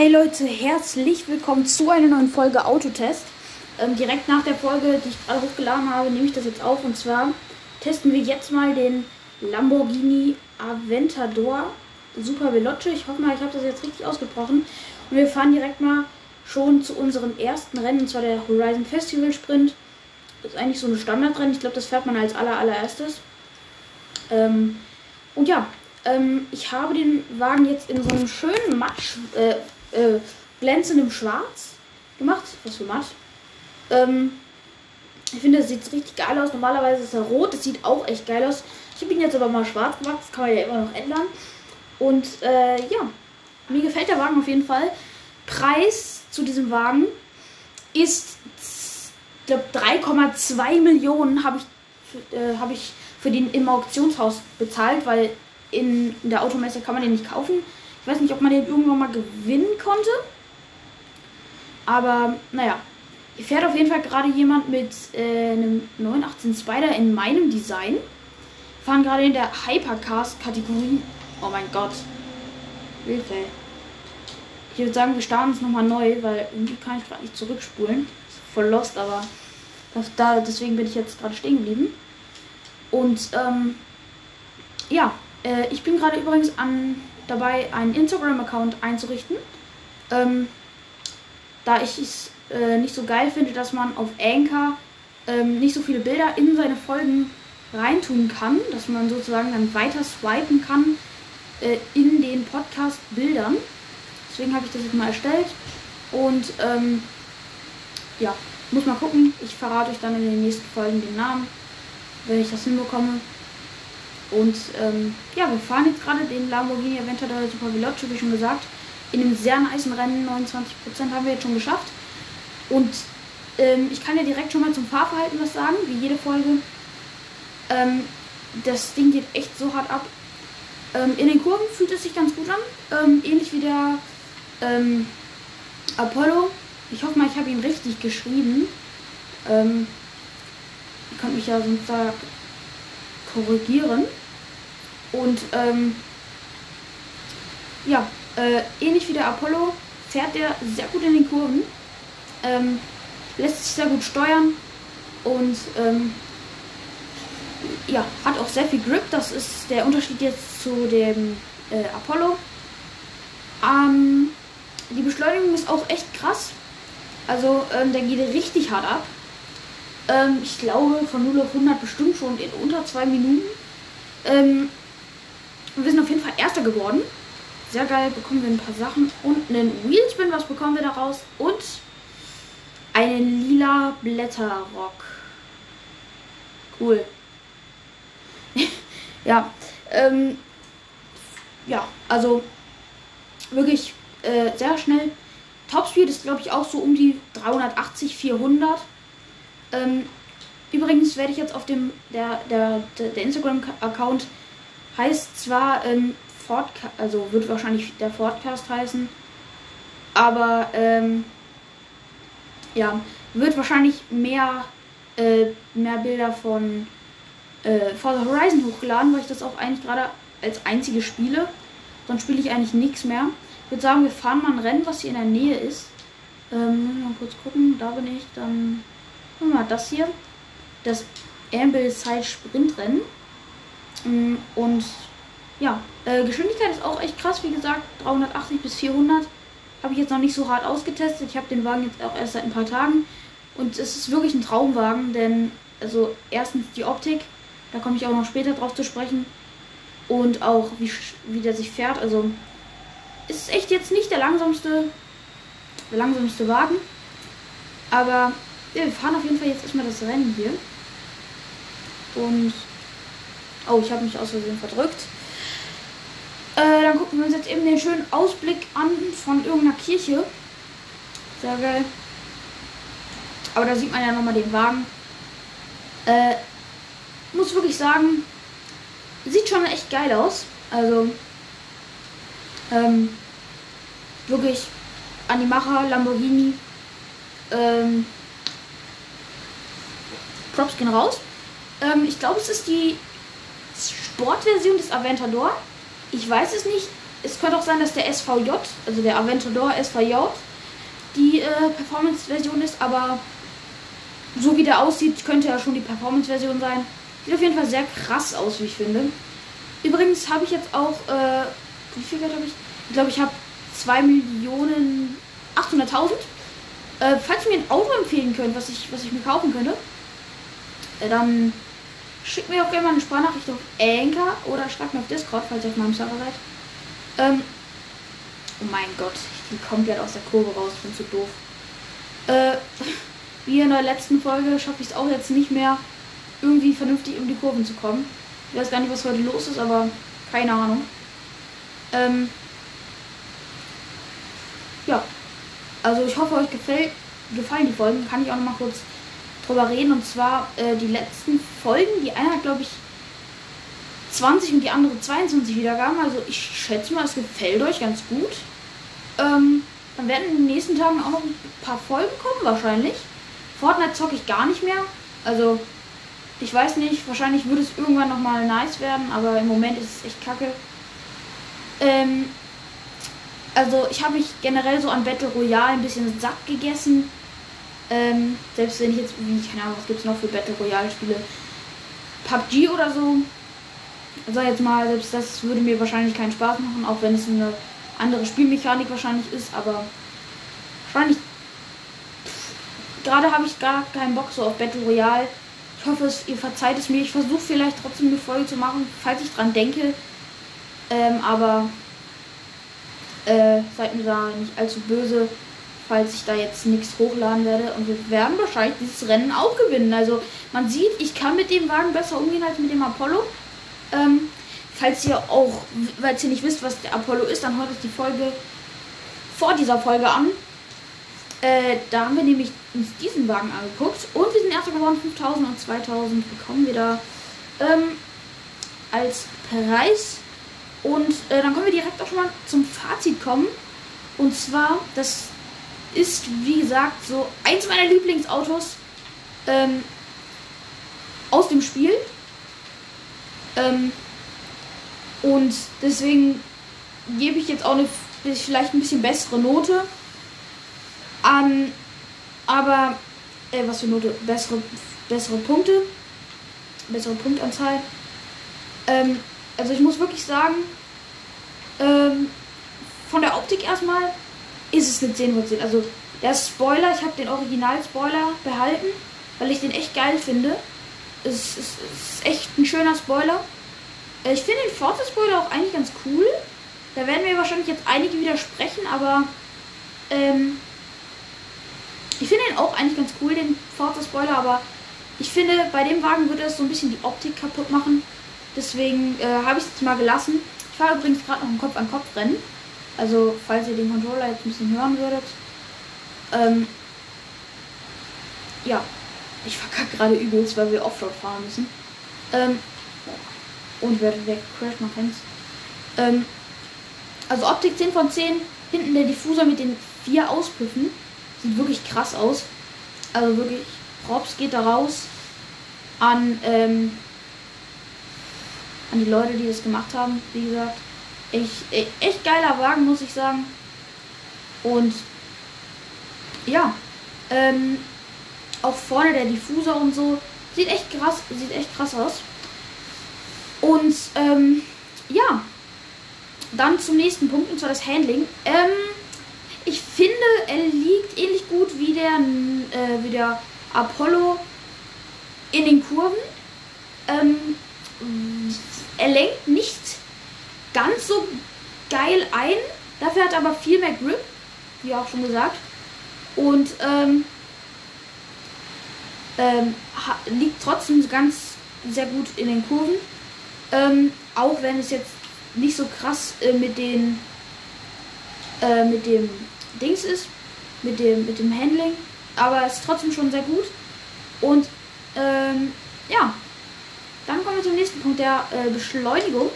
Hey Leute, herzlich willkommen zu einer neuen Folge Autotest. Direkt nach der Folge, die ich gerade hochgeladen habe, nehme ich das jetzt auf. Und zwar testen wir jetzt mal den Lamborghini Aventador Superveloce. Ich hoffe mal, ich habe das jetzt richtig ausgesprochen. Und wir fahren direkt mal schon zu unserem ersten Rennen, und zwar der Horizon Festival Sprint. Das ist eigentlich so ein Standardrennen. Ich glaube, das fährt man als allererstes. Und ja, ich habe den Wagen jetzt in so einem schönen Matsch, glänzendem Schwarz gemacht. Was für Matsch. Ich finde, das sieht richtig geil aus. Normalerweise ist er rot. Das sieht auch echt geil aus. Ich habe ihn jetzt aber mal schwarz gemacht. Das kann man ja immer noch ändern. Und ja, mir gefällt der Wagen auf jeden Fall. Preis zu diesem Wagen ist, ich glaube, 3,2 Millionen habe ich für den im Auktionshaus bezahlt, weil in der Automesse kann man den nicht kaufen. Ich weiß nicht, ob man den irgendwann mal gewinnen konnte. Aber naja, hier fährt auf jeden Fall gerade jemand mit einem 918 Spyder in meinem Design. Wir fahren gerade in der Hypercars-Kategorie. Oh mein Gott. Wild, ey. Ich würde sagen, wir starten uns nochmal neu, weil irgendwie kann ich gerade nicht zurückspulen. Voll lost, aber deswegen bin ich jetzt gerade stehen geblieben. Und ja, ich bin gerade übrigens dabei, einen Instagram-Account einzurichten. Da ich es nicht so geil finde, dass man auf Anchor nicht so viele Bilder in seine Folgen reintun kann, dass man sozusagen dann weiter swipen kann in den Podcast-Bildern. Deswegen habe ich das jetzt mal erstellt. Und ja, muss mal gucken. Ich verrate euch dann in den nächsten Folgen den Namen, wenn ich das hinbekomme. Und ja, wir fahren jetzt gerade den Lamborghini Aventador Superveloce, wie schon gesagt. In einem sehr niceen Rennen, 29% haben wir jetzt schon geschafft. Und ich kann ja direkt schon mal zum Fahrverhalten was sagen, wie jede Folge. Das Ding geht echt so hart ab. In den Kurven fühlt es sich ganz gut an. Ähnlich wie der Apollo. Ich hoffe mal, ich habe ihn richtig geschrieben. Ihr könnt mich ja sonst da korrigieren. Und ja, ähnlich wie der Apollo fährt er sehr gut in den Kurven, lässt sich sehr gut steuern und ja, hat auch sehr viel Grip. Das ist der Unterschied jetzt zu dem Apollo. Die Beschleunigung ist auch echt krass. Also der geht richtig hart ab. Ich glaube, von 0 auf 100 bestimmt schon in unter 2 Minuten. Wir sind auf jeden Fall Erster geworden. Sehr geil, bekommen wir ein paar Sachen. Und einen Wheelspin, was bekommen wir daraus? Und einen lila Blätterrock. Cool. Ja, ja, also wirklich sehr schnell. Topspeed ist, glaube ich, auch so um die 380, 400. Übrigens werde ich jetzt auf dem der Instagram-Account heißt zwar also wird wahrscheinlich der Fortcast heißen, aber ja, wird wahrscheinlich mehr Bilder von Forza Horizon hochgeladen, weil ich das auch eigentlich gerade als einzige spiele. Sonst spiele ich eigentlich nichts mehr. Ich würde sagen, wir fahren mal ein Rennen, was hier in der Nähe ist. Mal kurz gucken, da bin ich dann. Guck mal, das hier, das Ambleside Sprintrennen. Und ja, Geschwindigkeit ist auch echt krass, wie gesagt, 380 bis 400. Habe ich jetzt noch nicht so hart ausgetestet. Ich habe den Wagen jetzt auch erst seit ein paar Tagen. Und es ist wirklich ein Traumwagen, denn, also erstens die Optik, da komme ich auch noch später drauf zu sprechen. Und auch, wie der sich fährt. Also, ist echt jetzt nicht der langsamste Wagen. Aber ja, wir fahren auf jeden Fall jetzt erstmal das Rennen hier. Und oh, ich habe mich aus Versehen verdrückt. Dann gucken wir uns jetzt eben den schönen Ausblick an von irgendeiner Kirche. Sehr geil. Aber da sieht man ja nochmal den Wagen. Muss wirklich sagen, sieht schon echt geil aus. Also, wirklich an die Macher, Lamborghini, Props gehen raus. Ich glaube, es ist die Sportversion des Aventador. Ich weiß es nicht. es könnte auch sein, dass der SVJ, also der Aventador SVJ, die Performance-Version ist, aber so wie der aussieht, könnte ja schon die Performance-Version sein. Sieht auf jeden Fall sehr krass aus, wie ich finde. Übrigens habe ich jetzt auch, wie viel Geld habe ich? Ich glaube, ich habe 2.800.000. Falls ihr mir ein Auto empfehlen könnt, was ich mir kaufen könnte, dann schickt mir auch gerne mal eine Sprachnachricht auf Anchor oder schreibt mir auf Discord, falls ihr auf meinem Server seid. Oh mein Gott, ich komme gerade aus der Kurve raus, ich bin zu doof. Wie in der letzten Folge schaffe ich es auch jetzt nicht mehr, irgendwie vernünftig um die Kurven zu kommen. Ich weiß gar nicht, was heute los ist, aber keine Ahnung. Ja, also ich hoffe, euch gefallen die Folgen. Kann ich auch noch mal kurz drüber reden. Und zwar die letzten Folgen. Die eine hat, glaube ich, 20 und die andere 22 Wiedergaben. Also ich schätze mal, es gefällt euch ganz gut. Dann werden in den nächsten Tagen auch noch ein paar Folgen kommen wahrscheinlich. Fortnite zocke ich gar nicht mehr. Also ich weiß nicht, wahrscheinlich würde es irgendwann nochmal nice werden, aber im Moment ist es echt kacke. Also ich habe mich generell so an Battle Royale ein bisschen satt gegessen. Selbst wenn ich jetzt, keine Ahnung, was gibt es noch für Battle Royale Spiele? PUBG oder so. Also jetzt mal, selbst das würde mir wahrscheinlich keinen Spaß machen, auch wenn es eine andere Spielmechanik wahrscheinlich ist, aber wahrscheinlich gerade habe ich gar keinen Bock so auf Battle Royale. Ich hoffe, ihr verzeiht es mir. Ich versuche vielleicht trotzdem eine Folge zu machen, falls ich dran denke. Aber seid mir da nicht allzu böse, falls ich da jetzt nichts hochladen werde. Und wir werden wahrscheinlich dieses Rennen auch gewinnen. Also man sieht, ich kann mit dem Wagen besser umgehen als mit dem Apollo. Falls ihr auch, weil ihr nicht wisst, was der Apollo ist, dann hört euch die Folge vor dieser Folge an. Da haben wir nämlich uns diesen Wagen angeguckt und wir sind erster geworden, 5.000 und 2.000 bekommen wir da als Preis. Und dann können wir direkt auch schon mal zum Fazit kommen. Und zwar, das ist wie gesagt so eins meiner Lieblingsautos aus dem Spiel. Und deswegen gebe ich jetzt auch vielleicht ein bisschen bessere Note. Was für Note? Bessere Punkte. Bessere Punktanzahl. Also ich muss wirklich sagen, von der Optik erstmal ist es eine 10/10. Also der Spoiler, ich habe den Original-Spoiler behalten, weil ich den echt geil finde. Es ist echt ein schöner Spoiler. Ich finde den Forza-Spoiler auch eigentlich ganz cool. Da werden mir wahrscheinlich jetzt einige widersprechen, aber ich finde den auch eigentlich ganz cool, den Forza-Spoiler, aber ich finde, bei dem Wagen würde das so ein bisschen die Optik kaputt machen. Deswegen habe ich es jetzt mal gelassen. Ich fahre übrigens gerade noch ein Kopf-an-Kopf-Rennen. Also, falls ihr den Controller jetzt ein bisschen hören würdet. Ja, ich verkacke gerade übelst, weil wir Offroad fahren müssen. Und werde weggecrashed, man kennt's. Also, Optik 10/10. Hinten der Diffuser mit den 4 Auspüffen. Sieht wirklich krass aus. Also wirklich, Props geht da raus an die Leute, die das gemacht haben. Wie gesagt, echt geiler Wagen, muss ich sagen. Und ja, auch vorne der Diffuser und so. Sieht echt krass aus. Und ja, dann zum nächsten Punkt, und zwar das Handling. Ich finde, er liegt ähnlich gut wie der Apollo in den Kurven. Er lenkt nicht ganz so geil ein, dafür hat er aber viel mehr Grip, wie auch schon gesagt. Und liegt trotzdem sehr gut in den Kurven. Auch wenn es jetzt nicht so krass mit dem Dings ist, mit dem Handling, aber ist trotzdem schon sehr gut. Und ja, dann kommen wir zum nächsten Punkt, der Beschleunigung.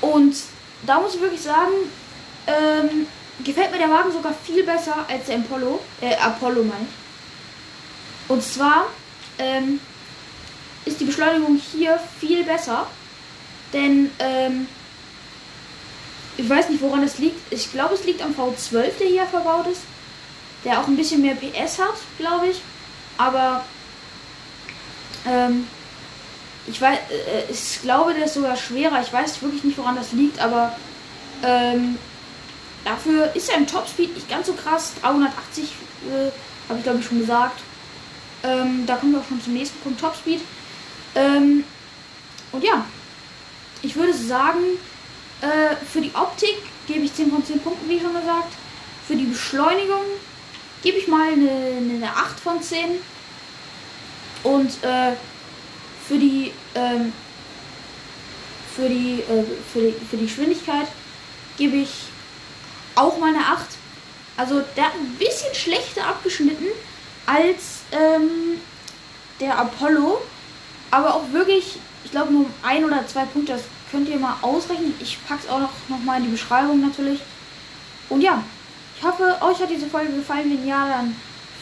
Und da muss ich wirklich sagen, gefällt mir der Wagen sogar viel besser als der Apollo meine ich. Und zwar ist die Beschleunigung hier viel besser, denn Ich weiß nicht, woran es liegt. Ich glaube, es liegt am V12, der hier verbaut ist. Der auch ein bisschen mehr PS hat, glaube ich. Aber ich weiß, ich glaube, der ist sogar schwerer. Ich weiß wirklich nicht, woran das liegt, aber dafür ist er im Topspeed nicht ganz so krass. 380 habe ich, glaube ich, schon gesagt. Da kommen wir auch schon zum nächsten Punkt, Topspeed. Und ja, ich würde sagen, für die Optik gebe ich 10 von 10 Punkten, wie schon gesagt. Für die Beschleunigung gebe ich mal eine 8 von 10. Und für die Geschwindigkeit gebe ich auch mal eine 8. Also der hat ein bisschen schlechter abgeschnitten als der Apollo, aber auch wirklich, ich glaube, nur 1 oder 2 Punkte, das könnt ihr mal ausrechnen. Ich packe es auch noch mal in die Beschreibung natürlich. Und ja, ich hoffe, euch hat diese Folge gefallen. Wenn ja, dann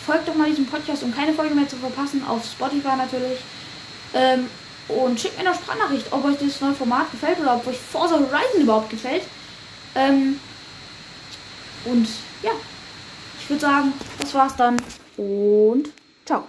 folgt doch mal diesem Podcast, um keine Folge mehr zu verpassen, auf Spotify natürlich. Und schickt mir eine Sprachnachricht, ob euch dieses neue Format gefällt oder ob euch Forza Horizon überhaupt gefällt. Und ja, ich würde sagen, das war's dann und ciao.